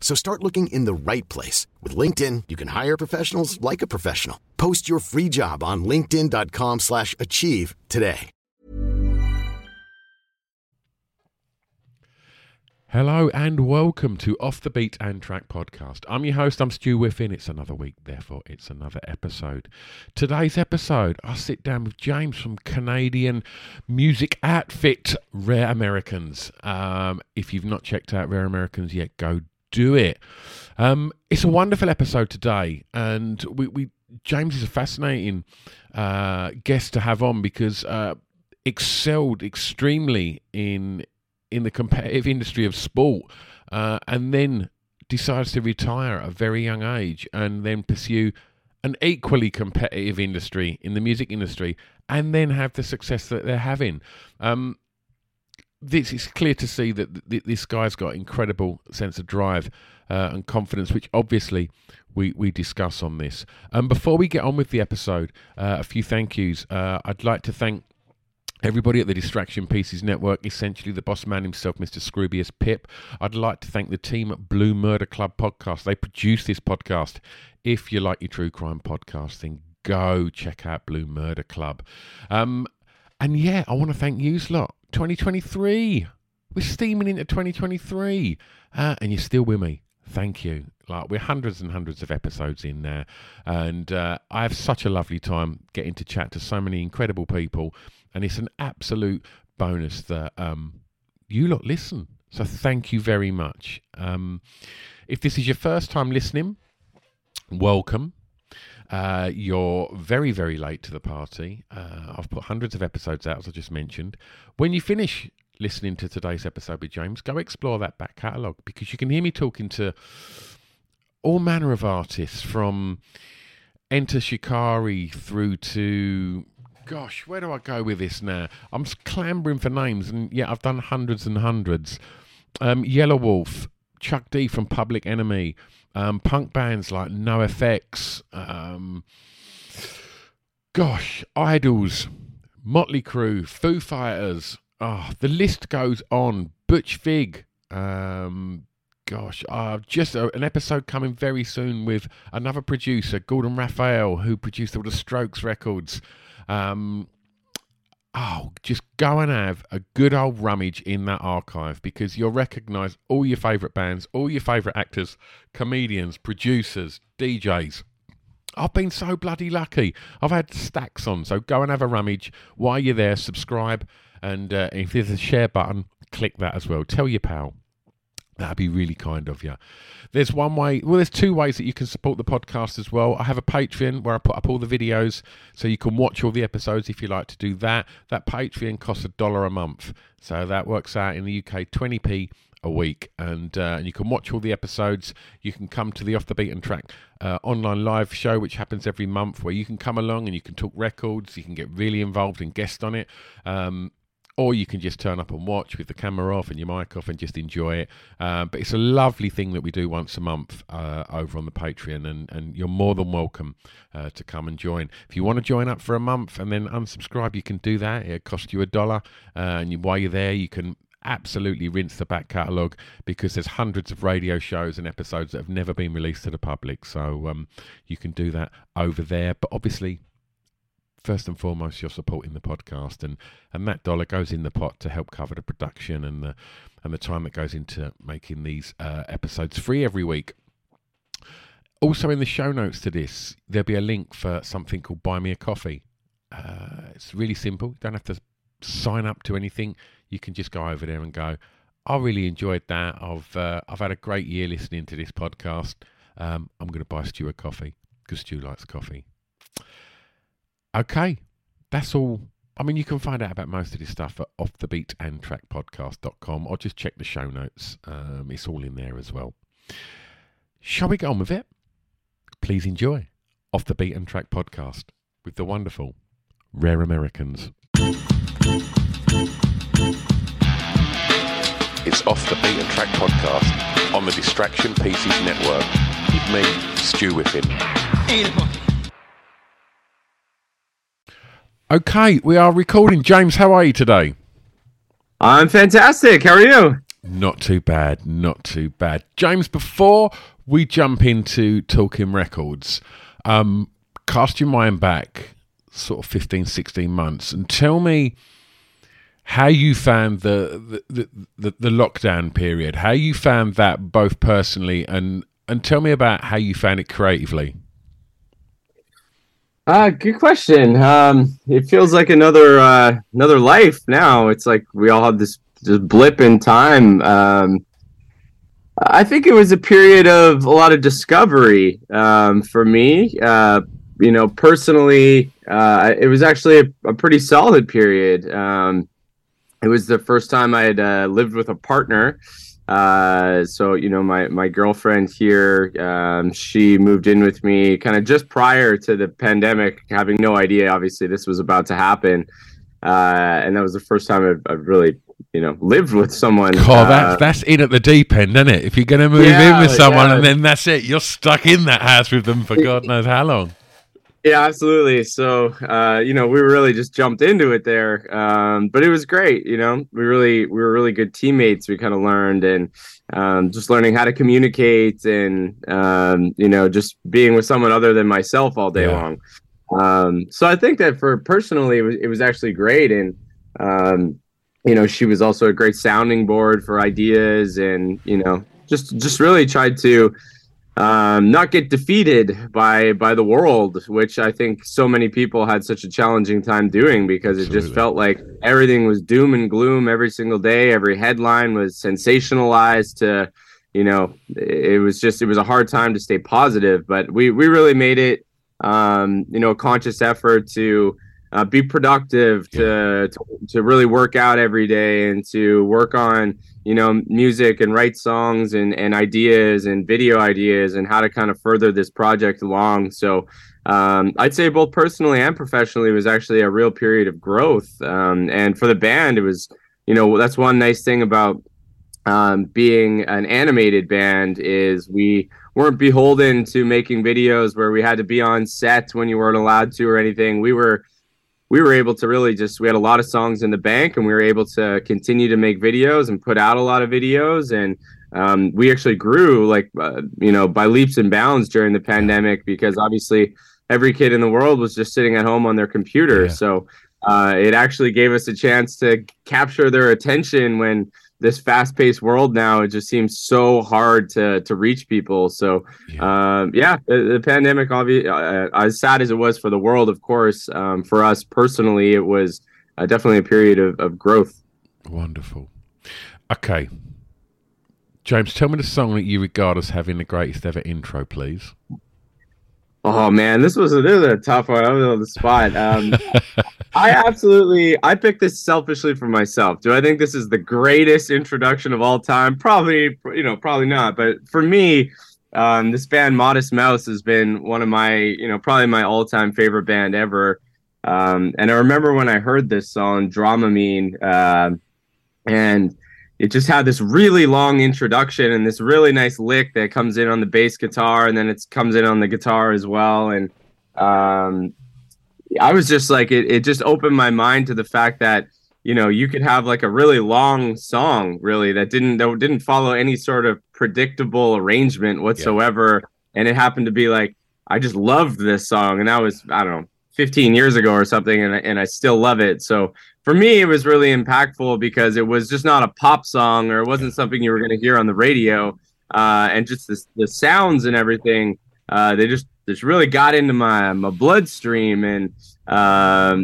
So start looking in the right place. With LinkedIn, you can hire professionals like a professional. Post your free job on linkedin.com/achieve today. Hello and welcome to Off The Beat and Track Podcast. I'm your host, I'm Stu Whiffin. It's another week, therefore it's another episode. Today's episode, I sit down with James from Canadian music outfit Rare Americans. If you've not checked out Rare Americans yet, go do it. It's a wonderful episode today, and James is a fascinating guest to have on because excelled extremely in the competitive industry of sport, and then decides to retire at a very young age and then pursue an equally competitive industry in the music industry and then have the success that they're having. This is clear to see that this guy's got incredible sense of drive and confidence, which obviously we discuss on this. Before we get on with the episode, a few thank yous. I'd like to thank everybody at the Distraction Pieces Network, essentially the boss man himself, Mr. Scroobius Pip. I'd like to thank the team at Blue Murder Club Podcast. They produce this podcast. If you like your true crime podcast, then go check out Blue Murder Club. And yeah, I want to thank you lot. 2023. We're steaming into 2023. And you're still with me. Thank you. Like, we're hundreds and hundreds of episodes in now. And I have such a lovely time getting to chat to so many incredible people. And it's an absolute bonus that you lot listen. So thank you very much. If this is your first time listening, welcome. You're very, very late to the party. I've put hundreds of episodes out, as I just mentioned. When you finish listening to today's episode with James, go explore that back catalogue, because you can hear me talking to all manner of artists, from Enter Shikari through to, gosh, where do I go with this now? I'm clambering for names, and yeah, I've done hundreds and hundreds. Yelawolf, Chuck D from Public Enemy, punk bands like NoFX, Idols, Motley Crue, Foo Fighters, the list goes on. Butch Vig, an episode coming very soon with another producer, Gordon Raphael, who produced all the Strokes records. Just go and have a good old rummage in that archive, because you'll recognise all your favourite bands, all your favourite actors, comedians, producers, DJs. I've been so bloody lucky. I've had stacks on, so go and have a rummage. While you're there, subscribe, and if there's a share button, click that as well. Tell your pal. That'd be really kind of you. There's one way, well, there's two ways that you can support the podcast as well. I have a Patreon where I put up all the videos, so you can watch all the episodes if you like to do that. That Patreon costs $1 a month, so that works out in the UK 20p a week, and you can watch all the episodes. You can come to the Off The Beat and Track online live show, which happens every month, where you can come along and you can talk records, you can get really involved and guest on it. Or you can just turn up and watch with the camera off and your mic off and just enjoy it. But it's a lovely thing that we do once a month over on the Patreon, and you're more than welcome to come and join. If you want to join up for a month and then unsubscribe, you can do that. It costs you $1. And while you're there, you can absolutely rinse the back catalogue, because there's hundreds of radio shows and episodes that have never been released to the public. So you can do that over there. But obviously, first and foremost, you're supporting the podcast, and that dollar goes in the pot to help cover the production and the time that goes into making these episodes free every week. Also, in the show notes to this, there'll be a link for something called Buy Me a Coffee. It's really simple. You don't have to sign up to anything. You can just go over there and go, I really enjoyed that. I've had a great year listening to this podcast. I'm going to buy Stu a coffee because Stu likes coffee. Okay, that's all. I mean, you can find out about most of this stuff at offthebeatandtrackpodcast.com or just check the show notes. It's all in there as well. Shall we get on with it? Please enjoy Off The Beat and Track Podcast with the wonderful Rare Americans. It's Off The Beat and Track Podcast on the Distraction Pieces Network. With me, Stu Whiffin. Okay, we are recording. James, how are you today? I'm fantastic. How are you? Not too bad, not too bad. James, before we jump into talking records, cast your mind back sort of 15, 16 months and tell me how you found the lockdown period, how you found that both personally and tell me about how you found it creatively. Good question. It feels like another life now. It's like we all have this blip in time. I think it was a period of a lot of discovery for me. Personally, it was actually a pretty solid period. It was the first time I had lived with a partner. My girlfriend here, she moved in with me kind of just prior to the pandemic, having no idea, obviously, this was about to happen. And that was the first time I've really, lived with someone. Oh, that's in at the deep end, isn't it? If you're going to move in with someone and then that's it, you're stuck in that house with them for God knows how long. Yeah, absolutely. So, we really just jumped into it there. But it was great. We were really good teammates. We kind of learned and just learning how to communicate and, just being with someone other than myself all day long. So I think that for personally, it was actually great. And, she was also a great sounding board for ideas and, just really tried to not get defeated by the world, which I think so many people had such a challenging time doing because it just felt like everything was doom and gloom every single day. Every headline was sensationalized to, it was a hard time to stay positive, but we really made it, a conscious effort to be productive, to really work out every day and to work on, music and write songs and ideas and video ideas and how to kind of further this project along. So I'd say both personally and professionally was actually a real period of growth. And for the band, it was, that's one nice thing about being an animated band is we weren't beholden to making videos where we had to be on set when you weren't allowed to or anything. We were able to really we had a lot of songs in the bank and we were able to continue to make videos and put out a lot of videos. And we actually grew by leaps and bounds during the pandemic because obviously every kid in the world was just sitting at home on their computer. Yeah. So it actually gave us a chance to capture their attention when this fast-paced world now, it just seems so hard to reach people. So the pandemic, obviously, as sad as it was for the world, of course, for us personally, it was definitely a period of growth. Wonderful. Okay. James, tell me the song that you regard as having the greatest ever intro, please. Oh, man, this was a tough one. I was on the spot. I picked this selfishly for myself. Do I think this is the greatest introduction of all time? Probably not. But for me, this band Modest Mouse has been one of my, probably my all-time favorite band ever. And I remember when I heard this song, Dramamine, and it just had this really long introduction and this really nice lick that comes in on the bass guitar and then it comes in on the guitar as well. And I was just like, it just opened my mind to the fact that, you could have like a really long song really that didn't follow any sort of predictable arrangement whatsoever. Yeah. And it happened to be like, I just loved this song. And that was, I don't know, 15 years ago or something. And I still love it. So for me, it was really impactful because it was just not a pop song or it wasn't something you were going to hear on the radio. And just the sounds and everything, they just just really got into my bloodstream and,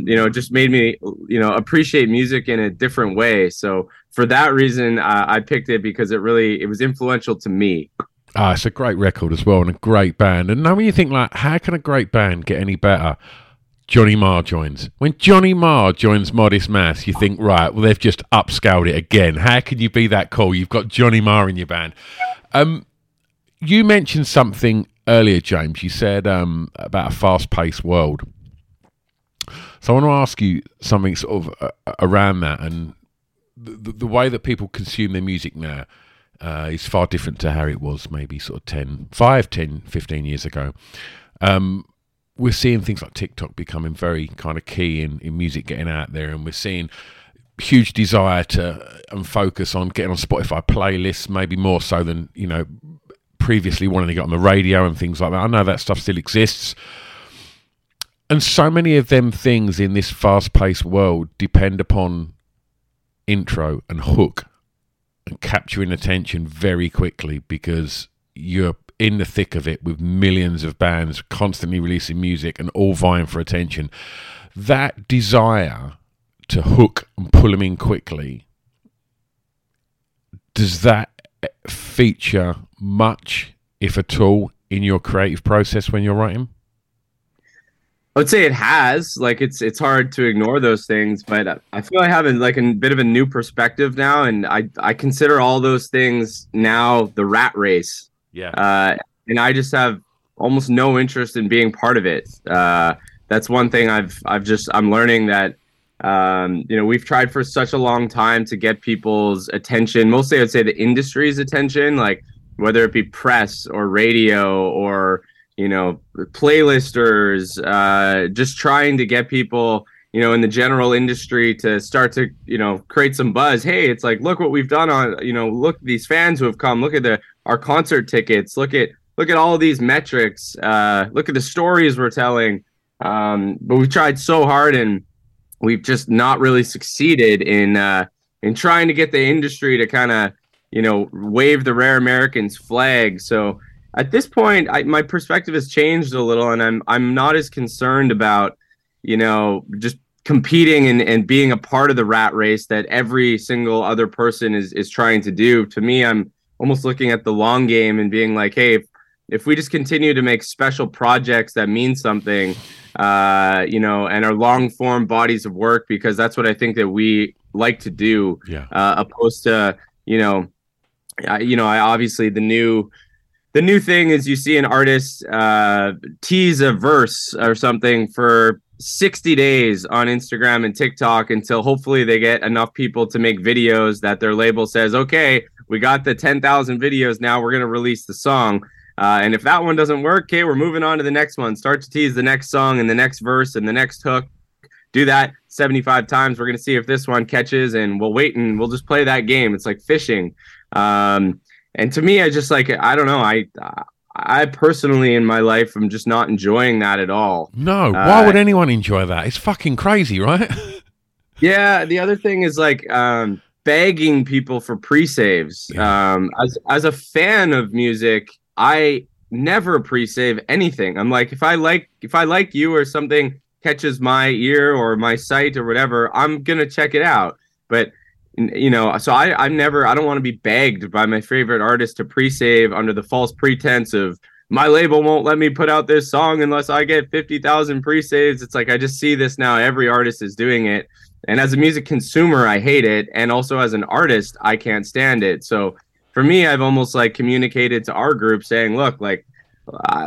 you know, just made me, you know, appreciate music in a different way. So for that reason, I picked it because it was influential to me. Ah, it's a great record as well and a great band. And now when you think, like, how can a great band get any better? Johnny Marr joins. When Johnny Marr joins Modest Mouse, you think, right, well, they've just upscaled it again. How can you be that cool? You've got Johnny Marr in your band. You mentioned something earlier, James. You said about a fast-paced world. So I want to ask you something sort of around that, and the way that people consume their music now is far different to how it was maybe sort of 10, 15 years ago. We're seeing things like TikTok becoming very kind of key in music getting out there, and we're seeing huge desire to and focus on getting on Spotify playlists, maybe more so than, you know, previously wanting to get on the radio and things like that. I know that stuff still exists. And so many of them things in this fast-paced world depend upon intro and hook and capturing attention very quickly because you're in the thick of it with millions of bands constantly releasing music and all vying for attention. That desire to hook and pull them in quickly, does that feature much, if at all, in your creative process when you're writing? I would say it has. Like, it's hard to ignore those things, but I feel I have a bit of a new perspective now, and I consider all those things now the rat race. Yeah. And I just have almost no interest in being part of it. That's one thing I'm learning that, you know, we've tried for such a long time to get people's attention, mostly I'd say the industry's attention, like whether it be press or radio or, you know, playlisters, just trying to get people, you know, in the general industry to start to, you know, create some buzz. Hey, it's like, look what we've done on, you know, look, these fans who have come, look at our concert tickets, look at all these metrics, look at the stories we're telling. But we've tried so hard and we've just not really succeeded in trying to get the industry to kind of, you know, wave the Rare Americans flag. So at this point, my perspective has changed a little, and I'm not as concerned about, you know, just competing and being a part of the rat race that every single other person is trying to do. To me, I'm almost looking at the long game and being like, hey, if we just continue to make special projects that mean something, you know, and are long form bodies of work, because that's what I think that we like to do, opposed to, I obviously the new thing is you see an artist tease a verse or something for 60 days on Instagram and TikTok until hopefully they get enough people to make videos that their label says, okay, we got the 10,000 videos now, we're going to release the song. And if that one doesn't work, okay, we're moving on to the next one. Start to tease the next song and the next verse and the next hook. Do that 75 times. We're going to see if this one catches, and we'll wait and we'll just play that game. It's like fishing. And to me, I just like, I don't know. I personally in my life, I'm just not enjoying that at all. No. Why would anyone enjoy that? It's fucking crazy, right? Yeah. The other thing is like begging people for pre-saves. Yeah. As a fan of music, I never pre-save anything. I'm like, if I like you or something catches my ear or my sight or whatever, I'm going to check it out. But you know, so I don't want to be begged by my favorite artist to pre-save under the false pretense of my label won't let me put out this song unless I get 50,000 pre-saves. It's like, I just see this now. Every artist is doing it. And as a music consumer, I hate it. And also as an artist, I can't stand it. So for me, I've almost like communicated to our group saying, look, like,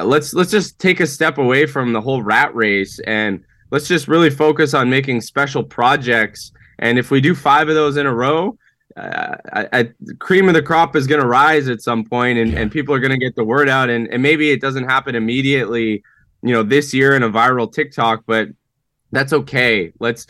let's just take a step away from the whole rat race. And let's just really focus on making special projects. And if we do 5 of those in a row, the cream of the crop is going to rise at some point, and people are going to get the word out. And maybe it doesn't happen immediately, you know, this year in a viral TikTok, but that's okay. Let's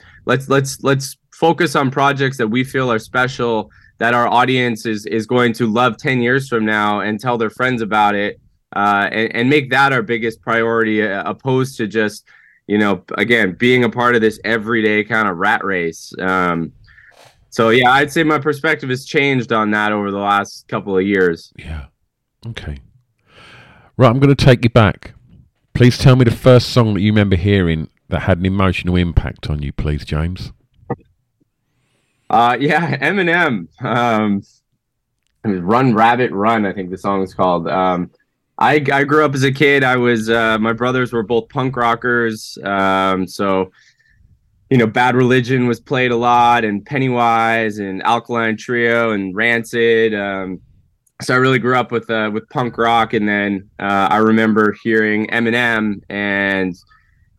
focus on projects that we feel are special, that our audience is going to love 10 years from now and tell their friends about it, and make that our biggest priority, opposed to just, you know, again, being a part of this everyday kind of rat race. So, yeah, I'd say my perspective has changed on that over the last couple of years. Yeah. Okay. Right, I'm going to take you back Please tell me the first song that you remember hearing that had an emotional impact on you, please, James. Yeah, Eminem. It was Run Rabbit Run, I think the song is called. I grew up as a kid. I was my brothers were both punk rockers, so you know, Bad Religion was played a lot, and Pennywise, and Alkaline Trio, and Rancid. So I really grew up with punk rock, and then I remember hearing Eminem, and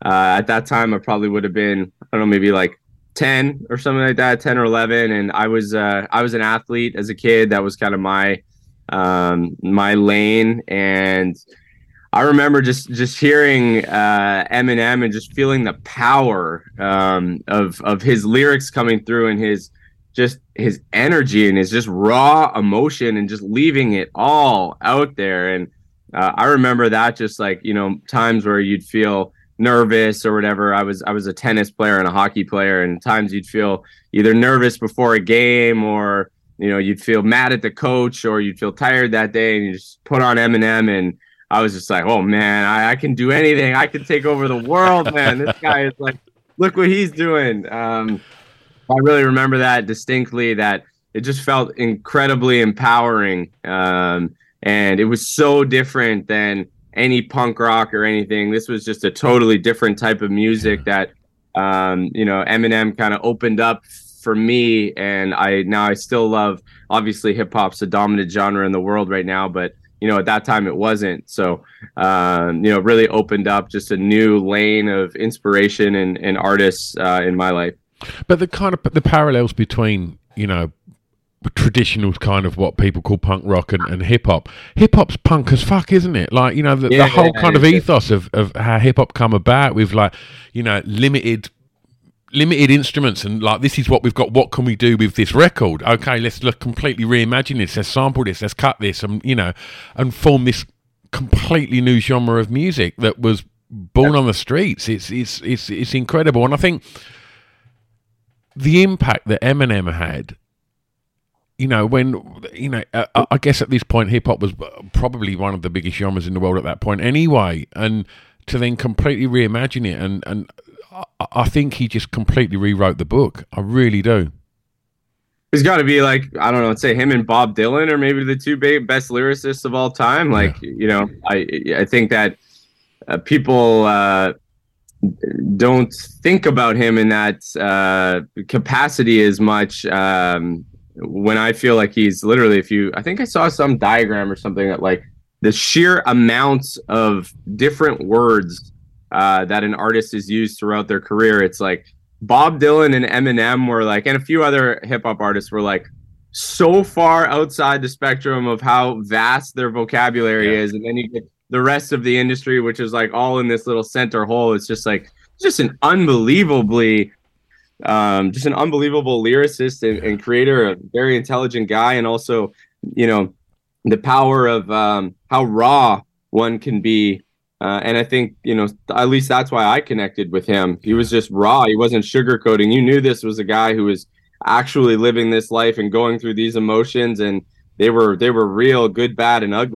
at that time I probably would have been, I don't know, maybe like 10 or something like that, 10 or 11, and I was an athlete as a kid. That was kind of my lane, and I remember just hearing Eminem and just feeling the power of his lyrics coming through, and his energy and his just raw emotion, and just leaving it all out there. And I remember that, just like, you know, times where you'd feel nervous or whatever. I was a tennis player and a hockey player, and times you'd feel either nervous before a game, or, you know, you'd feel mad at the coach, or you'd feel tired that day, and you just put on Eminem, and I was just like, oh man, I can do anything. I can take over the world, man. This guy is like, look what he's doing. I really remember that distinctly, that it just felt incredibly empowering. And it was so different than any punk rock or anything. This was just a totally different type of music that, you know, Eminem kind of opened up for me. And I still love, obviously hip hop's the dominant genre in the world right now, but you know, at that time it wasn't. So, you know, it really opened up just a new lane of inspiration and artists in my life. But the kind of the parallels between, you know, traditional kind of what people call punk rock and hip hop. Hip hop's punk as fuck, isn't it? Like, you know, the whole kind of ethos of how hip hop come about with, like, you know, limited instruments, and like, this is what we've got, what can we do with this record? Okay, let's completely reimagine this, let's sample this, let's cut this, and, you know, and form this completely new genre of music that was born on the streets. It's incredible. And I think the impact that Eminem had, you know, when, you know, I guess at this point hip hop was probably one of the biggest genres in the world at that point anyway, and to then completely reimagine it, and I think he just completely rewrote the book. I really do. There's got to be, like, I don't know, say him and Bob Dylan are maybe the two best lyricists of all time. Like, yeah. You know, I think that people don't think about him in that capacity as much. When I feel like he's literally, I think I saw some diagram or something that, like, the sheer amounts of different words that an artist is used throughout their career. It's like Bob Dylan and Eminem were like, and a few other hip hop artists were like, so far outside the spectrum of how vast their vocabulary is. And then you get the rest of the industry, which is like all in this little center hole. It's just like, just an unbelievably, just an unbelievable lyricist and creator, a very intelligent guy. And also, you know, the power of how raw one can be. And I think, you know, at least that's why I connected with him. He was just raw. He wasn't sugarcoating. You knew this was a guy who was actually living this life and going through these emotions. And they were real, good, bad, and ugly.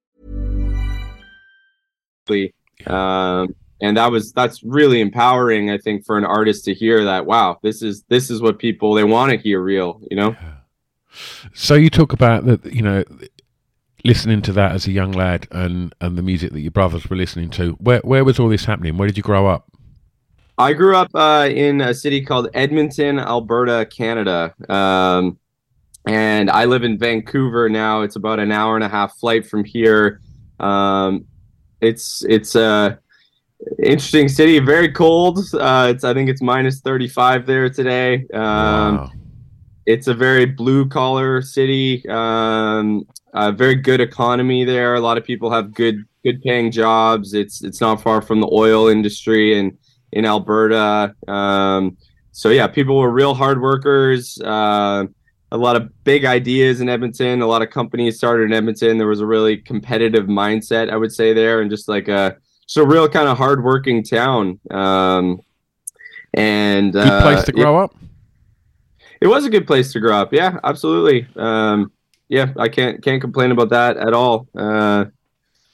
And that's really empowering, I think, for an artist to hear that, wow, this is what people, they want to hear real, you know? Yeah. So you talk about that, you know, listening to that as a young lad and the music that your brothers were listening to. Where was all this happening? Where did you grow up? I grew up in a city called Edmonton, Alberta, Canada. And I live in Vancouver now. It's about an hour and a half flight from here. It's a interesting city, very cold. I think it's minus 35 there today. Wow. It's a very blue collar city. A very good economy there. A lot of people have good paying jobs. It's not far from the oil industry and in Alberta. So yeah, people were real hard workers. A lot of big ideas in Edmonton. A lot of companies started in Edmonton. There was a really competitive mindset, I would say, there, and just like a real kind of hardworking town. Good place to grow up. It was a good place to grow up. Yeah, absolutely. Yeah, I can't complain about that at all.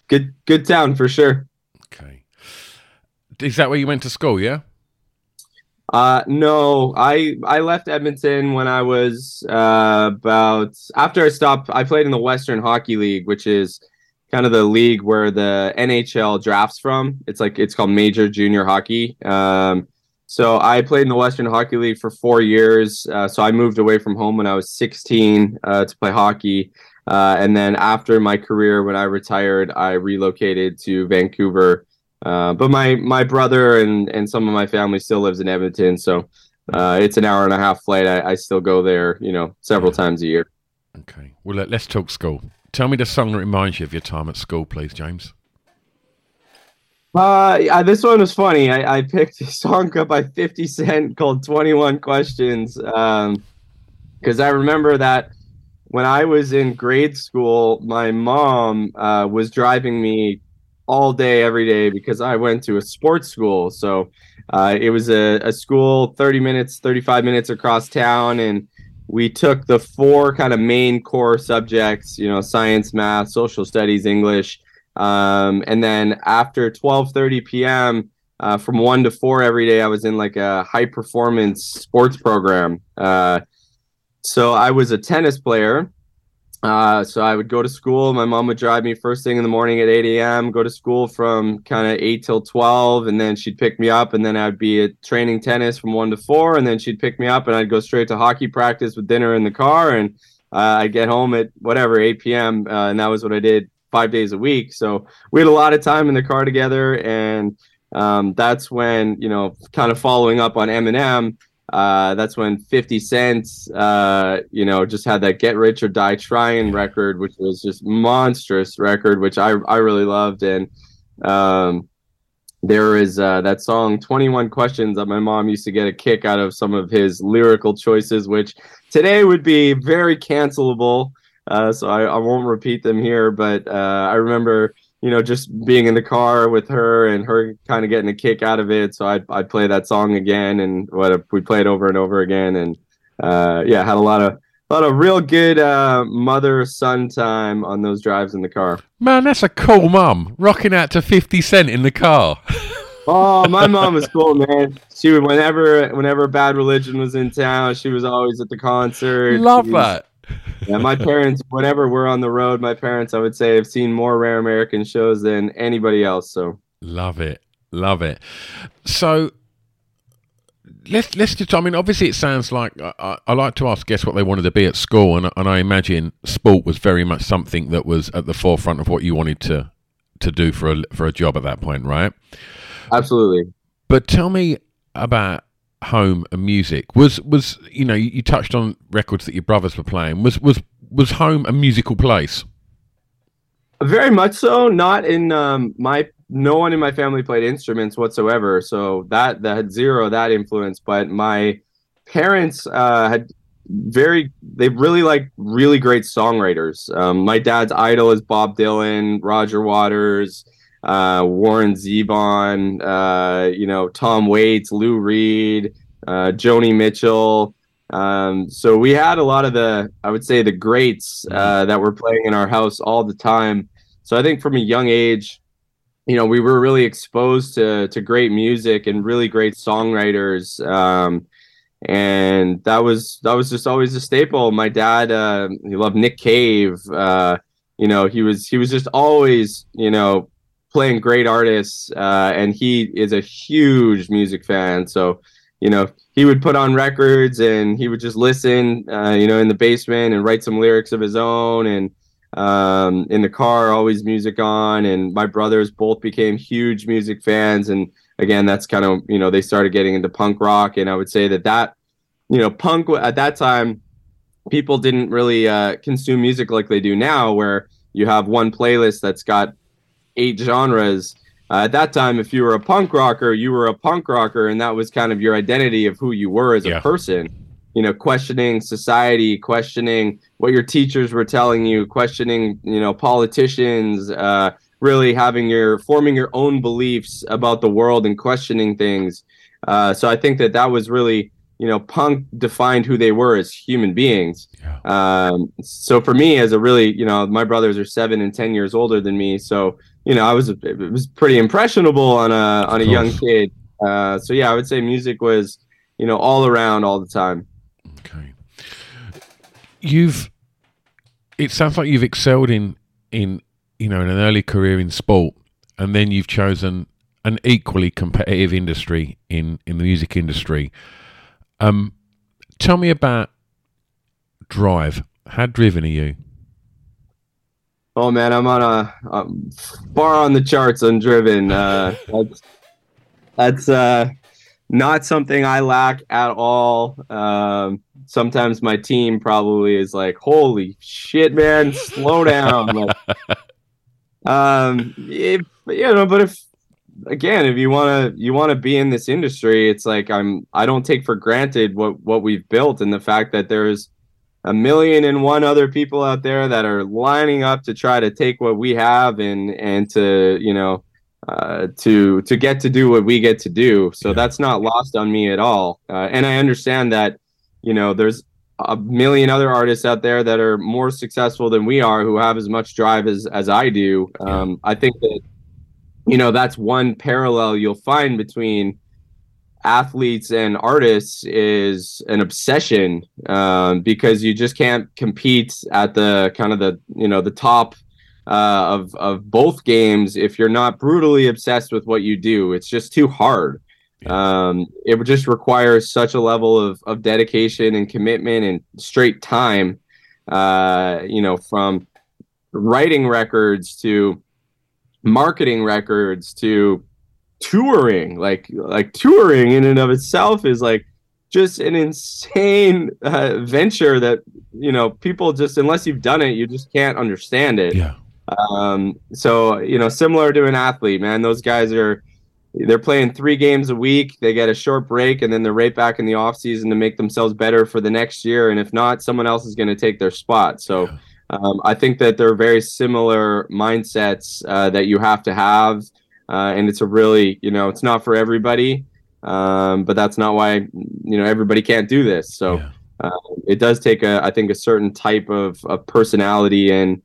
Good town for sure. Okay, is that where you went to school? Yeah. No, I left Edmonton when I was after I stopped. I played in the Western Hockey League, which is kind of the league where the NHL drafts from. It's called Major Junior Hockey. So I played in the Western Hockey League for 4 years. So I moved away from home when I was 16 to play hockey. And then after my career, when I retired, I relocated to Vancouver. But my brother and some of my family still lives in Edmonton. So it's an hour and a half flight. I still go there, you know, several times a year. Okay. Well, let's talk school. Tell me the song that reminds you of your time at school, please, James. This one was funny. I picked a song by 50 Cent called 21 Questions. Because I remember that when I was in grade school, my mom was driving me all day, every day, because I went to a sports school. So it was a school 35 minutes across town. And we took the four kind of main core subjects, you know, science, math, social studies, English. And then after 12:30 p.m., from 1 to 4 every day, I was in like a high-performance sports program. So I was a tennis player. So I would go to school. My mom would drive me first thing in the morning at 8 a.m., go to school from kind of 8 till 12, and then she'd pick me up, and then I'd be at training tennis from 1 to 4, and then she'd pick me up, and I'd go straight to hockey practice with dinner in the car, and I'd get home at whatever, 8 p.m., and that was what I did 5 days a week. So we had a lot of time in the car together. And that's when, you know, kind of following up on Eminem, that's when 50 Cent, you know, just had that Get Rich or Die Tryin' record, which was just monstrous record, which I really loved. And there is that song 21 Questions that my mom used to get a kick out of some of his lyrical choices, which today would be very cancelable. So I won't repeat them here, but I remember, you know, just being in the car with her and her kind of getting a kick out of it. So I'd play that song again, and we play it over and over again. And yeah, had a lot of real good mother-son time on those drives in the car. Man, that's a cool mum, rocking out to 50 Cent in the car. Oh, my mom was cool, man. She would whenever Bad Religion was in town, she was always at the concert. Love that. Yeah, my parents, whenever we're on the road, my parents, I would say, have seen more Rare American shows than anybody else. So love it. So let's just. I mean, obviously, it sounds like I like to ask guests what they wanted to be at school, and I imagine sport was very much something that was at the forefront of what you wanted to do for a job at that point, right? Absolutely. But tell me about home and music. Was you know, you touched on records that your brothers were playing. Was home a musical place? Very much so. Not in no one in my family played instruments whatsoever, so that had zero that influence. But my parents had they really like really great songwriters. My dad's idol is Bob Dylan, Roger Waters, Warren Zevon, Tom Waits, Lou Reed, Joni Mitchell. So we had a lot of the, I would say, the greats that were playing in our house all the time. So I think from a young age, we were really exposed to great music and really great songwriters. And that was just always a staple. My dad, he loved Nick Cave. He was just always, playing great artists. And he is a huge music fan. So, he would put on records and he would just listen, in the basement and write some lyrics of his own. And in the car, always music on. And my brothers both became huge music fans. And again, that's kind of, they started getting into punk rock. And I would say that, punk at that time, people didn't really consume music like they do now, where you have one playlist that's got 8 genres. At that time, if you were a punk rocker, and that was kind of your identity of who you were as a person, questioning society, questioning what your teachers were telling you, questioning, politicians, really forming your own beliefs about the world and questioning things. So I think that was really, punk defined who they were as human beings. Yeah. So for me, as a really, my brothers are 7 and 10 years older than me. So, it was pretty impressionable on a young kid. So yeah, I would say music was, all around all the time. Okay. It sounds like you've excelled in an early career in sport, and then you've chosen an equally competitive industry in the music industry. Tell me about drive. How driven are you? Oh man, I'm far on the charts on driven. That's not something I lack at all. Sometimes my team probably is like, holy shit, man, slow down. If you want to be in this industry, it's like I don't take for granted what we've built and the fact that there's 1,000,001 other people out there that are lining up to try to take what we have and to to get to do what we get to do. So that's not lost on me at all. And I understand that there's 1,000,000 other artists out there that are more successful than we are who have as much drive as I do. I think that that's one parallel you'll find between athletes and artists is an obsession, because you just can't compete at the kind of the top of both games if you're not brutally obsessed with what you do. It's just too hard. It just requires such a level of dedication and commitment and straight time, from writing records to marketing records to touring. Like touring in and of itself is like just an insane venture that people just, unless you've done it, you just can't understand it. So similar to an athlete, man, those guys they're playing 3 games a week. They get a short break and then they're right back in the off season to make themselves better for the next year, and if not, someone else is going to take their spot. I think that they're very similar mindsets that you have to have. And it's a really, it's not for everybody, but that's not why, everybody can't do this. So it does take, I think, a certain type of personality and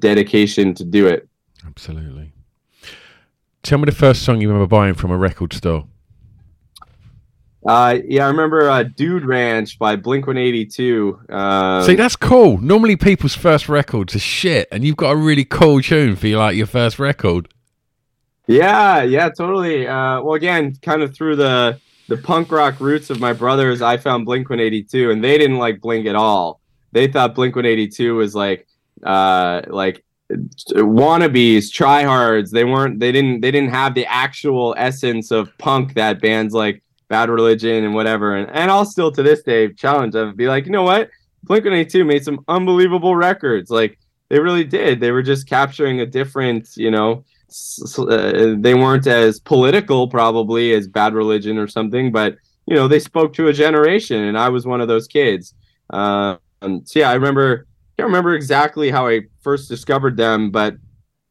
dedication to do it. Absolutely. Tell me the first song you remember buying from a record store. I remember Dude Ranch by Blink-182. See, that's cool. Normally people's first records are shit, and you've got a really cool tune for your first record. Yeah, totally. Well, again, kind of through the punk rock roots of my brothers, I found Blink-182, and they didn't like Blink at all. They thought Blink-182 was like wannabes, tryhards. They didn't have the actual essence of punk that bands like Bad Religion and whatever, and I'll still to this day challenge them and be like, you know what, Blink-182 made some unbelievable records. Like, they really did. They were just capturing a different, they weren't as political probably as Bad Religion or something, but they spoke to a generation, and I was one of those kids. So yeah, I can't remember exactly how I first discovered them, but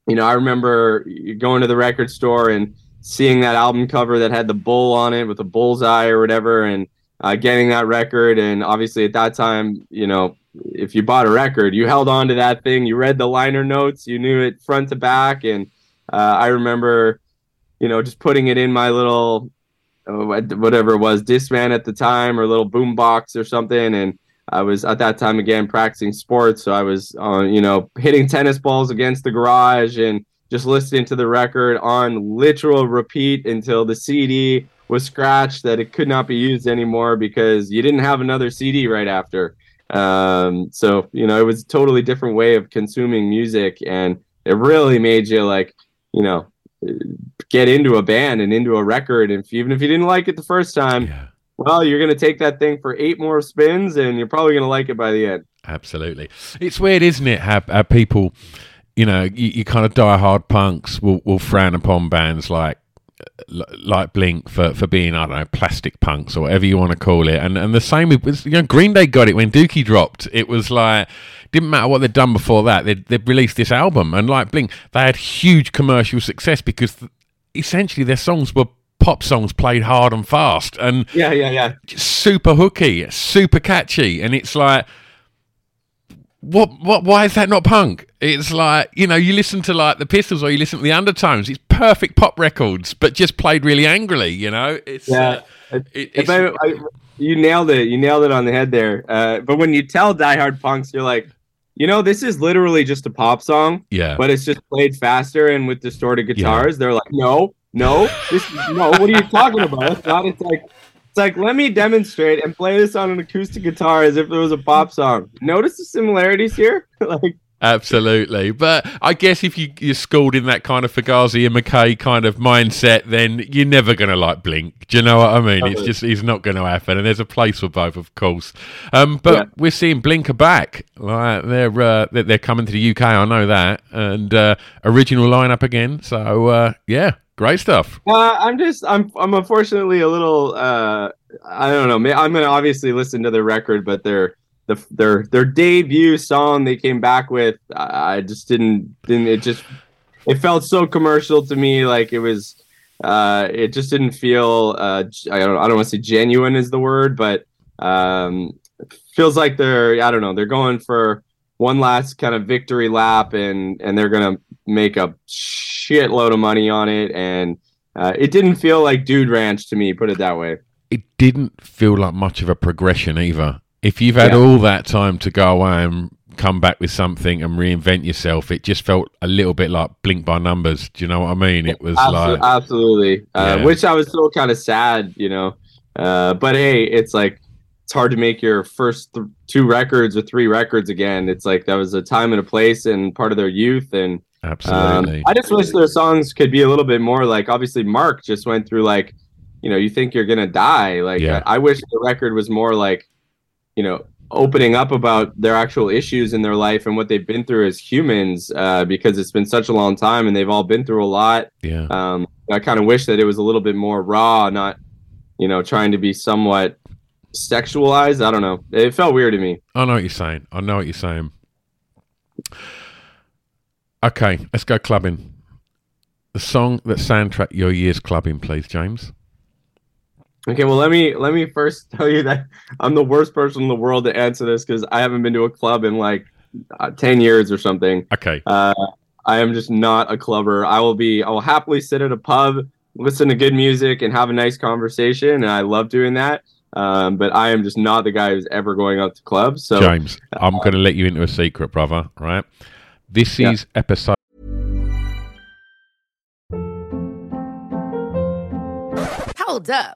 you know, I remember going to the record store and seeing that album cover that had the bull on it with a bullseye or whatever, and getting that record. And obviously at that time, you know, if you bought a record, you held on to that thing, you read the liner notes, you knew it front to back. And I remember, you know, just putting it in my little, whatever it was, Discman at the time, or little boombox or something. And I was at that time, again, practicing sports. So I was, you know, hitting tennis balls against the garage and just listening to the record on literal repeat until the CD was scratched, that it could not be used anymore because you didn't have another CD right after. So, you know, it was a totally different way of consuming music, and it really made you, like, you know, get into a band and into a record. And if, even if you didn't like it the first time, yeah, well, you're going to take that thing for 8 more spins and you're probably going to like it by the end. Absolutely. It's weird, isn't it, how people, you know, you kind of die-hard punks will frown upon bands like Blink for being, I don't know, plastic punks or whatever you want to call it. And the same with, you know, Green Day got it when Dookie dropped. It was like, didn't matter what they'd done before that, they'd released this album. And like Blink, they had huge commercial success because essentially their songs were pop songs played hard and fast, and yeah, super hooky, super catchy. And it's like, What? Why is that not punk? It's like, you know, you listen to like the Pistols or you listen to the Undertones. It's perfect pop records, but just played really angrily. You know, it's yeah. You nailed it. You nailed it on the head there. But when you tell diehard punks, you're like, you know, this is literally just a pop song. Yeah. But it's just played faster and with distorted guitars. Yeah. They're like, no. What are you talking about? It's not. It's like, let me demonstrate and play this on an acoustic guitar as if it was a pop song. Notice the similarities here? Like, absolutely. But I guess if you're schooled in that kind of Fugazi and McKay kind of mindset, then you're never going to like Blink. Do you know what I mean? It's just, it's not going to happen. And there's a place for both, of course. But we're seeing Blink are back. Like, they're coming to the UK, I know that. And original lineup again. So, yeah. Great stuff. I'm unfortunately a little, I don't know. I'm going to obviously listen to the record, but their debut song they came back with, I just didn't. It felt so commercial to me. Like it was, it just didn't feel, I don't want to say genuine is the word, but feels like they're going for one last kind of victory lap, and they're going to make a shitload of money on it. And it didn't feel like Dude Ranch to me, put it that way. It didn't feel like much of a progression either. If you've had all that time to go away and come back with something and reinvent yourself, it just felt a little bit like Blink by numbers. Do you know what I mean? It was absolutely. Which I was still kind of sad, you know. But hey, it's like, it's hard to make your first 2 records or 3 records again. It's like that was a time and a place and part of their youth. And absolutely, I just wish their songs could be a little bit more like, obviously Mark just went through, like, you know, you think you're going to die. Like, yeah. I wish the record was more like, you know, opening up about their actual issues in their life and what they've been through as humans, because it's been such a long time and they've all been through a lot. Yeah. I kind of wish that it was a little bit more raw, not, you know, trying to be somewhat sexualized. I don't know, it felt weird to me. I know what you're saying. Okay, let's go clubbing. The song that soundtracked your year's clubbing, please, James. Okay, well, let me first tell you that I'm the worst person in the world to answer this because I haven't been to a club in like 10 years or something. Okay. I am just not a clubber. I will happily sit at a pub, listen to good music and have a nice conversation, and I love doing that. But I am just not the guy who's ever going out to clubs. So, James, I'm going to let you into a secret, brother. Right? This is episode. Hold up!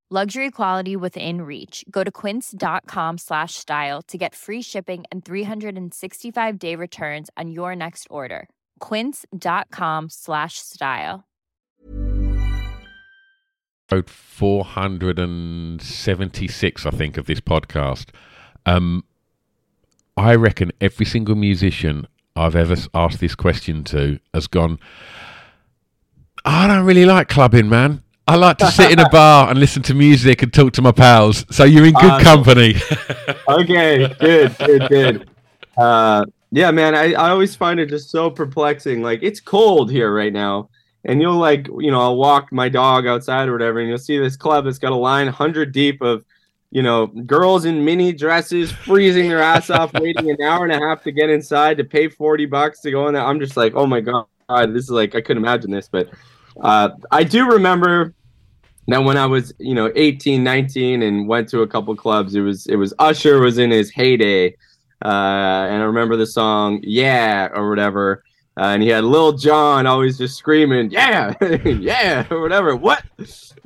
Luxury quality within reach. Go to quince.com/style to get free shipping and 365-day returns on your next order. Quince.com/style. Episode 476, I think, of this podcast. I reckon every single musician I've ever asked this question to has gone, I don't really like clubbing, man. I like to sit in a bar and listen to music and talk to my pals. So you're in good company. Okay, good. Yeah, man, I always find it just so perplexing. Like, it's cold here right now. And you'll, like, you know, I'll walk my dog outside or whatever, and you'll see this club that's got a line 100 deep of, you know, girls in mini dresses freezing their ass off, waiting an hour and a half to get inside to pay $40 to go in there. I'm just like, oh my God, this is like, I couldn't imagine this. But I do remember that when I was, you know, 18, 19 and went to a couple clubs, it was Usher was in his heyday. And I remember the song, Yeah, or whatever. And he had Lil Jon always just screaming, yeah, yeah, or whatever, what?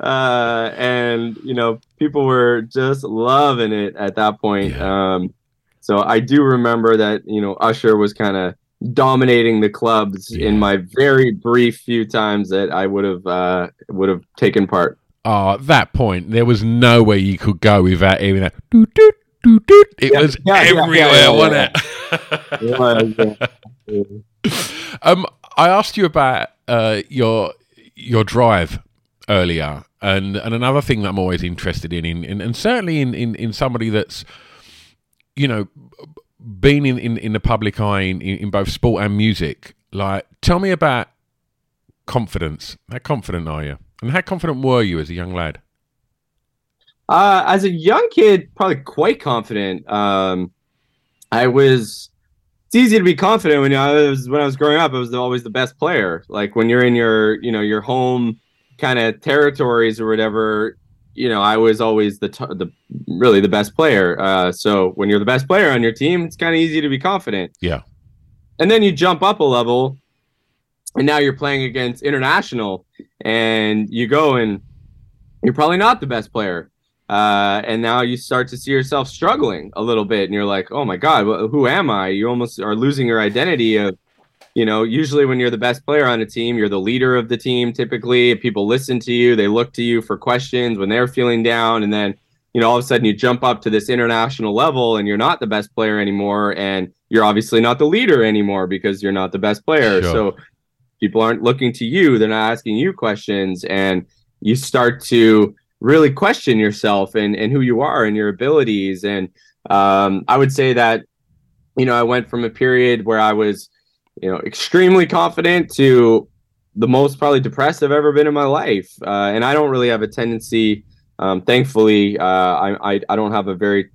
And, you know, people were just loving it at that point. Yeah. So I do remember that, you know, Usher was kind of dominating the clubs in my very brief few times that I would have taken part. Oh, at that point, there was nowhere you could go without hearing that. It was everywhere, wasn't it? It was, yeah. I asked you about your drive earlier, and another thing that I'm always interested in and certainly in somebody that's, you know, been in the public eye in both sport and music. Like, tell me about confidence. How confident are you, and how confident were you as a young lad? As a young kid, probably quite confident. I was. It's easy to be confident when I was growing up. I was always the best player. Like, when you're in your, you know, your home kind of territories or whatever, you know, I was always the best player. So when you're the best player on your team, it's kind of easy to be confident. Yeah. And then you jump up a level, and now you're playing against international, and you go and you're probably not the best player. And now you start to see yourself struggling a little bit, and you're like, oh my God, who am I? You almost are losing your identity of, you know, usually when you're the best player on a team, you're the leader of the team. Typically, people listen to you, they look to you for questions when they're feeling down. And then, you know, all of a sudden you jump up to this international level and you're not the best player anymore. And you're obviously not the leader anymore because you're not the best player. Sure. So people aren't looking to you. They're not asking you questions, and you start to really question yourself and who you are and your abilities. And I would say that, you know, I went from a period where I was, you know, extremely confident to the most probably depressed I've ever been in my life. And I don't really have a tendency, thankfully, I don't have a very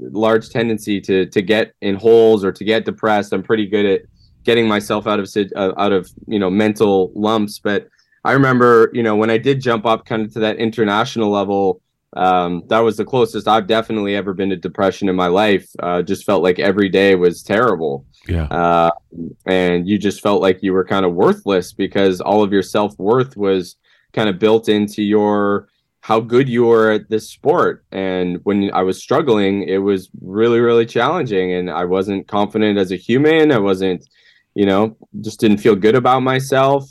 large tendency to get in holes or to get depressed. I'm pretty good at getting myself out of, you know, mental lumps. But I remember, you know, when I did jump up kind of to that international level, that was the closest I've definitely ever been to depression in my life. Just felt like every day was terrible. Yeah. And you just felt like you were kind of worthless because all of your self-worth was kind of built into your how good you were at this sport. And when I was struggling, it was really, really challenging. And I wasn't confident as a human. I wasn't, you know, just didn't feel good about myself.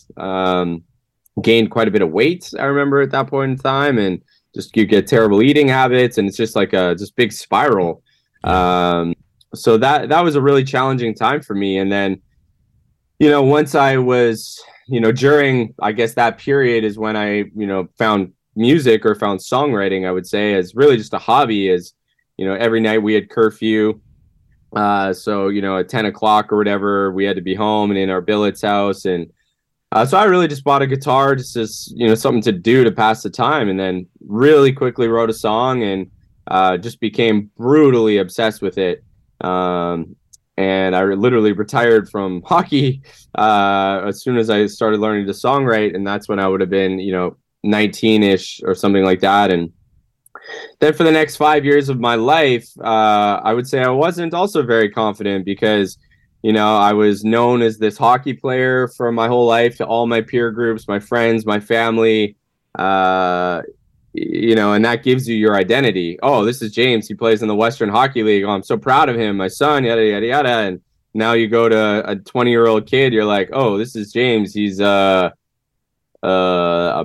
Gained quite a bit of weight, I remember, at that point in time, and just you get terrible eating habits, and it's just like a just big spiral. So that was a really challenging time for me. And then, you know, once I was, you know, during, I guess, that period is when I, you know, found music or found songwriting, I would say, as really just a hobby. Is, you know, every night we had curfew. So, you know, at 10 o'clock or whatever, we had to be home and in our billet's house. And so I really just bought a guitar just as, you know, something to do to pass the time, and then really quickly wrote a song and just became brutally obsessed with it. And I literally retired from hockey as soon as I started learning to songwrite. And that's when I would have been, 19-ish or something like that. And then for the next 5 years of my life, I would say I wasn't also very confident because, I was known as this hockey player for my whole life to all my peer groups, my friends, my family, and that gives you your identity. Oh, this is James. He plays in the Western Hockey League. Oh, I'm so proud of him. My son, yada, yada, yada. And now you go to a 20-year-old kid. You're like, oh, this is James. He's a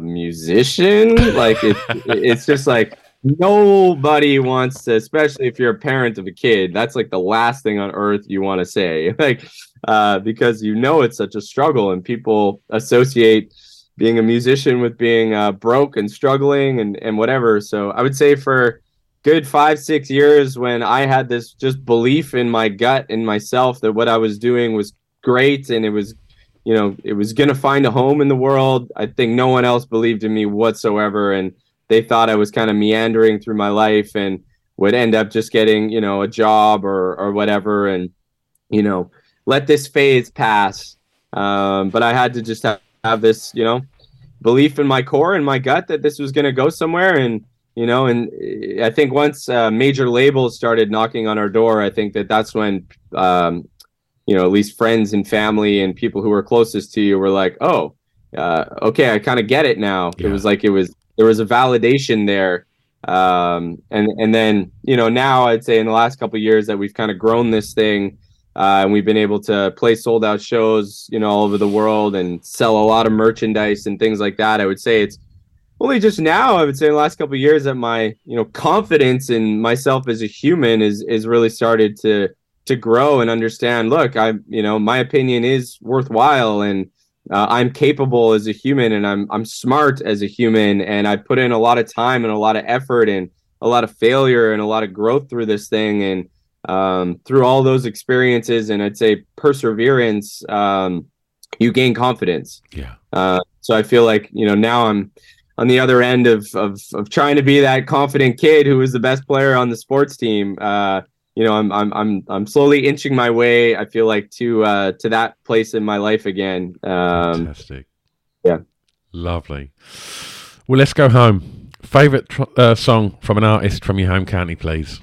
musician. Like, it's just like nobody wants to, especially if you're a parent of a kid. That's like the last thing on earth you want to say, because it's such a struggle and people associate being a musician with being broke and struggling and whatever. So I would say for good 5-6 years when I had this just belief in my gut and myself that what I was doing was great and it was going to find a home in the world. I think no one else believed in me whatsoever. And they thought I was kind of meandering through my life and would end up just getting, a job or whatever and, let this phase pass. But I had to just have this belief in my core and my gut that this was going to go somewhere. And and I think once major labels started knocking on our door, I think that's when at least friends and family and people who were closest to you were like, okay, I kind of get it now. Yeah. It was like there was a validation there, and then now I'd say in the last couple of years that we've kind of grown this thing. And we've been able to play sold-out shows, all over the world and sell a lot of merchandise and things like that. I would say it's only just now, I would say in the last couple of years, that my, confidence in myself as a human is really started to grow and understand, look, I, my opinion is worthwhile and I'm capable as a human and I'm smart as a human. And I put in a lot of time and a lot of effort and a lot of failure and a lot of growth through this thing. And through all those experiences and I'd say perseverance, you gain confidence. Yeah. So I feel like, now I'm on the other end of trying to be that confident kid who is the best player on the sports team. I'm slowly inching my way, I feel like, to that place in my life again. Fantastic. Yeah. Lovely. Well, let's go home. Favorite song from an artist from your home county, please.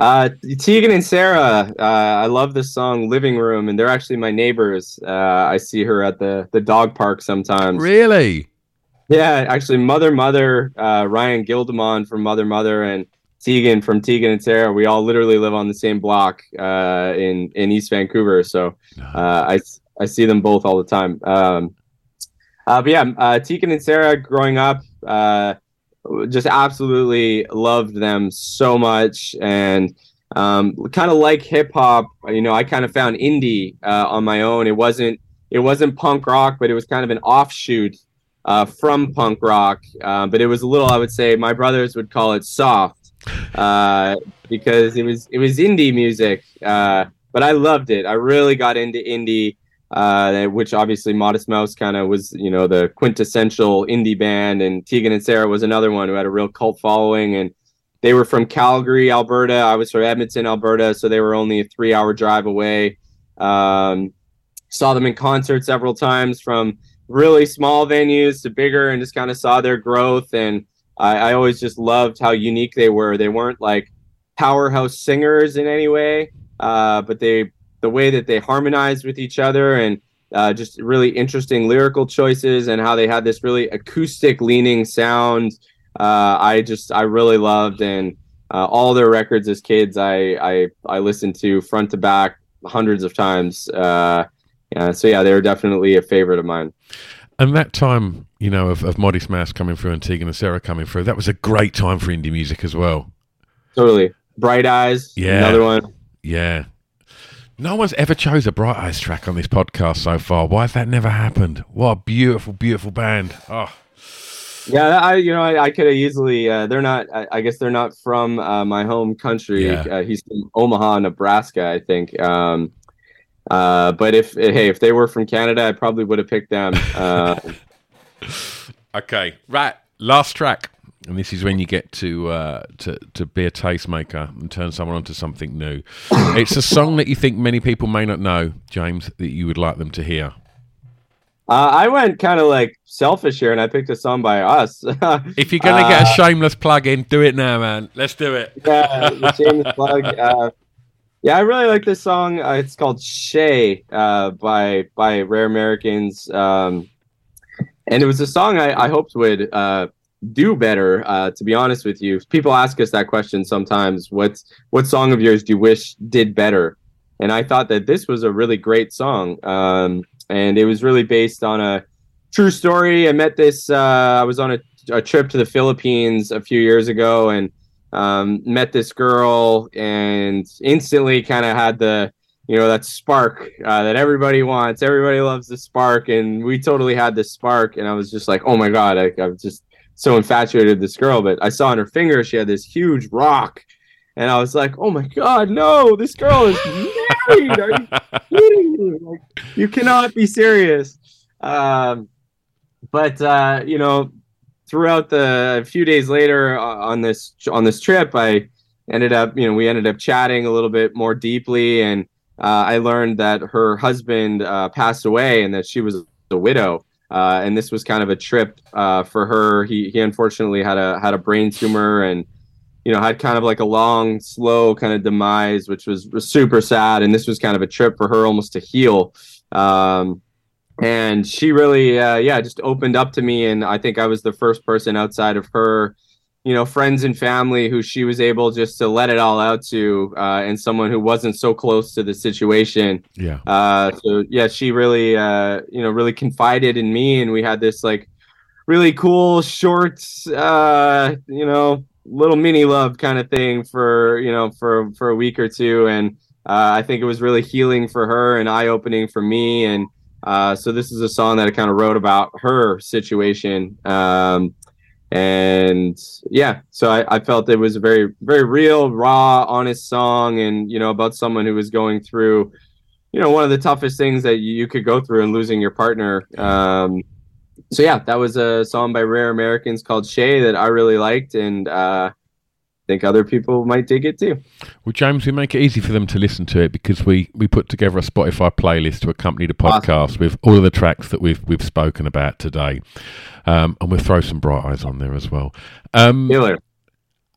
Tegan and Sara, I love this song Living Room, and they're actually my neighbors. I see her at the dog park sometimes. Really? Yeah, actually Mother, Ryan Gildemon from Mother Mother and Tegan from Tegan and Sara. We all literally live on the same block in East Vancouver. So I see them both all the time. Tegan and Sara growing up, just absolutely loved them so much. And kind of like hip hop, I kind of found indie on my own. It wasn't punk rock, but it was kind of an offshoot from punk rock. But it was a little, I would say my brothers would call it soft because it was indie music. But I loved it. I really got into indie, which obviously Modest Mouse kind of was, the quintessential indie band, and Tegan and Sara was another one who had a real cult following, and they were from Calgary, Alberta. I was from Edmonton, Alberta, so they were only a 3-hour drive away. Saw them in concert several times, from really small venues to bigger, and just kind of saw their growth, and I always just loved how unique they were. They weren't like powerhouse singers in any way, but the way that they harmonized with each other and just really interesting lyrical choices and how they had this really acoustic leaning sound. I really loved, and all their records as kids, I listened to front to back hundreds of times. They were definitely a favorite of mine. And that time, of Modest Mouse coming through and Tegan and Sara coming through, that was a great time for indie music as well. Totally. Bright Eyes. Yeah. Another one. Yeah. No one's ever chose a Bright Eyes track on this podcast so far. Why has that never happened? What a beautiful, beautiful band. Oh, yeah. I could have easily. They're not. I guess they're not from my home country. Yeah. He's from Omaha, Nebraska, I think. But if they were from Canada, I probably would have picked them. Okay. Right. Last track. And this is when you get to be a tastemaker and turn someone onto something new. It's a song that you think many people may not know, James, that you would like them to hear. I went kind of like selfish here, and I picked a song by us. If you're going to get a shameless plug in, do it now, man. Let's do it. Yeah, shameless plug. Yeah, I really like this song. It's called Shay by Rare Americans. And it was a song I hoped would do better, to be honest with you. People ask us that question sometimes. What song of yours do you wish did better? And I thought that this was a really great song. And it was really based on a true story. I met this, I was on a trip to the Philippines a few years ago and met this girl, and instantly kind of had the, that spark that everybody wants. Everybody loves the spark. And we totally had the spark. And I was just like, oh my God, I was just so infatuated with this girl. But I saw on her finger, she had this huge rock. And I was like, oh my God, no, this girl is married. Are you kidding me? Like, you cannot be serious. Throughout a few days later on this trip, we ended up chatting a little bit more deeply. And I learned that her husband passed away and that she was a widow. And this was kind of a trip for her. He unfortunately had a brain tumor and, had kind of like a long, slow kind of demise, which was super sad. And this was kind of a trip for her almost to heal. And she really, just opened up to me. And I think I was the first person outside of her, friends and family who she was able just to let it all out to, and someone who wasn't so close to the situation. Yeah. She really, really confided in me. And we had this like really cool short, little mini love kind of thing for a week or two. And I think it was really healing for her and eye-opening for me. And so this is a song that I kind of wrote about her situation. I felt it was a very, very real, raw, honest song. And, about someone who was going through, one of the toughest things that you could go through in losing your partner. That was a song by Rare Americans called Shay that I really liked, and think other people might dig it too. Well, James, we make it easy for them to listen to it because we put together a Spotify playlist to accompany the podcast with all of the tracks that we've spoken about today. And we'll throw some Bright Eyes on there as well.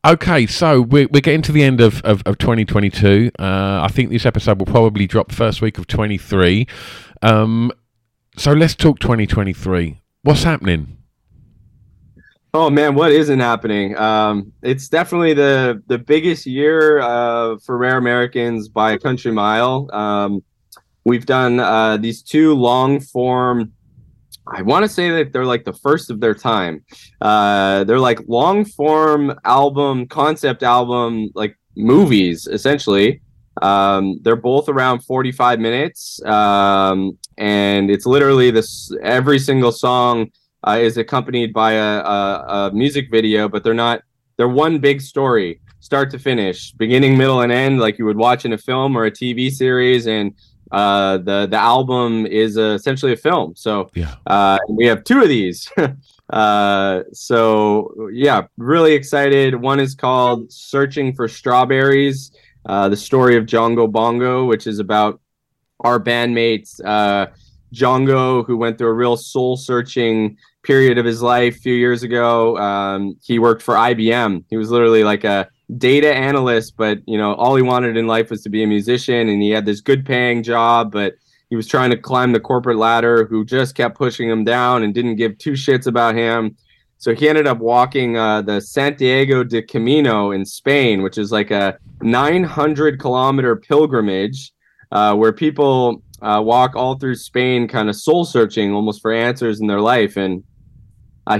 Okay, so we're getting to the end of 2022. I think this episode will probably drop first week of 23. So let's talk 2023. What's happening? Oh man, what isn't happening? It's definitely the biggest year for Rare Americans by a country mile. We've done these two long form. I want to say that they're like the first of their time. They're like long form album, concept album, like movies essentially. They're both around 45 minutes, and it's literally this. Every single song is accompanied by a music video, but they're one big story, start to finish, beginning, middle, and end, like you would watch in a film or a TV series. And the album is essentially a film. So yeah. We have two of these. Really excited. One is called "Searching for Strawberries." The story of Django Bongo, which is about our bandmate Django, who went through a real soul-searching period of his life a few years ago. He worked for IBM. He was literally like a data analyst, but all he wanted in life was to be a musician, and he had this good-paying job, but he was trying to climb the corporate ladder, who just kept pushing him down and didn't give two shits about him. So he ended up walking the Santiago de Camino in Spain, which is like a 900-kilometer pilgrimage where people walk all through Spain kind of soul-searching almost for answers in their life. And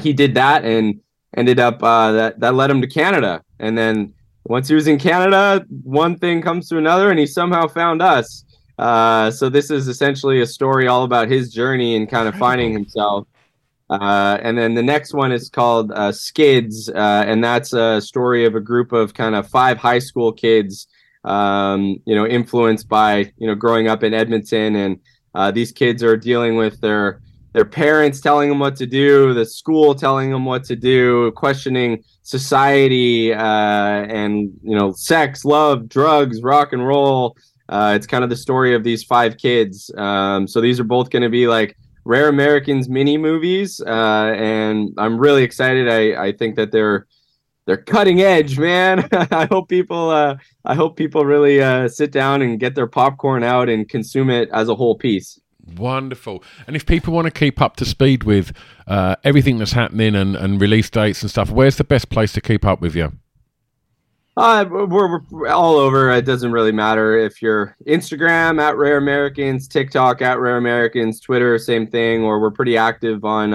he did that and ended up that led him to Canada. And then once he was in Canada, one thing comes to another, and he somehow found us. So this is essentially a story all about his journey and kind of finding himself. And then the next one is called Skids, and that's a story of a group of kind of 5 high school kids, influenced by, growing up in Edmonton. And these kids are dealing with their their parents telling them what to do, the school telling them what to do, questioning society and, you know, sex, love, drugs, rock and roll. It's kind of the story of these five kids. So these are both going to be like Rare Americans mini movies. And I'm really excited. I think that they're cutting edge, man. I hope people really sit down and get their popcorn out and consume it as a whole piece. Wonderful. And if people want to keep up to speed with everything that's happening and release dates and stuff, where's the best place to keep up with you? We're all over. It doesn't really matter if you're Instagram at Rare Americans, TikTok at Rare Americans, Twitter, same thing, or we're pretty active on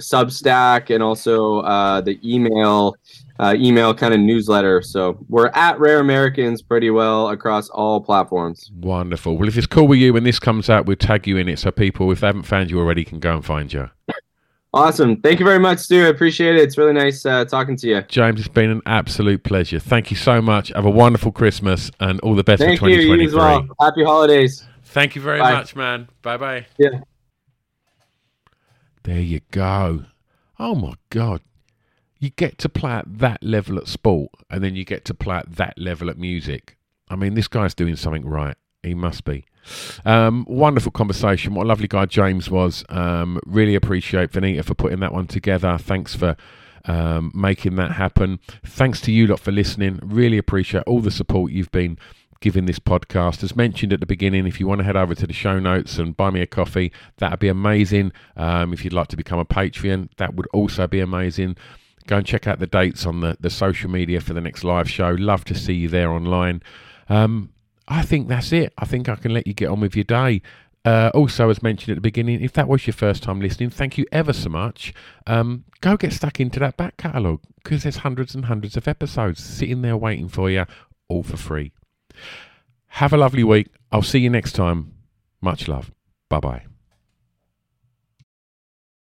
Substack and also the email kind of newsletter. So we're at Rare Americans pretty well across all platforms. Wonderful. Well, if it's cool with you, when this comes out, we'll tag you in it so people, if they haven't found you already, can go and find you. Awesome. Thank you very much, Stu. I appreciate it. It's really nice talking to you. James, it's been an absolute pleasure. Thank you so much. Have a wonderful Christmas and all the best for 2023. You as well. Happy holidays. Thank you very much, man. Bye-bye. Yeah. There you go. Oh, my God. You get to play at that level at sport and then you get to play at that level at music. I mean, this guy's doing something right. He must be. Wonderful conversation. What a lovely guy James was. Really appreciate Vanita for putting that one together. Thanks for making that happen. Thanks to you lot for listening. Really appreciate all the support you've been giving this podcast. As mentioned at the beginning, if you want to head over to the show notes and buy me a coffee, that would be amazing. If you'd like to become a Patreon, that would also be amazing. Go and check out the dates on the social media for the next live show. Love to see you there online. I think that's it. I think I can let you get on with your day. Also, as mentioned at the beginning, if that was your first time listening, thank you ever so much. Go get stuck into that back catalogue because there's hundreds and hundreds of episodes sitting there waiting for you, all for free. Have a lovely week. I'll see you next time. Much love. Bye-bye.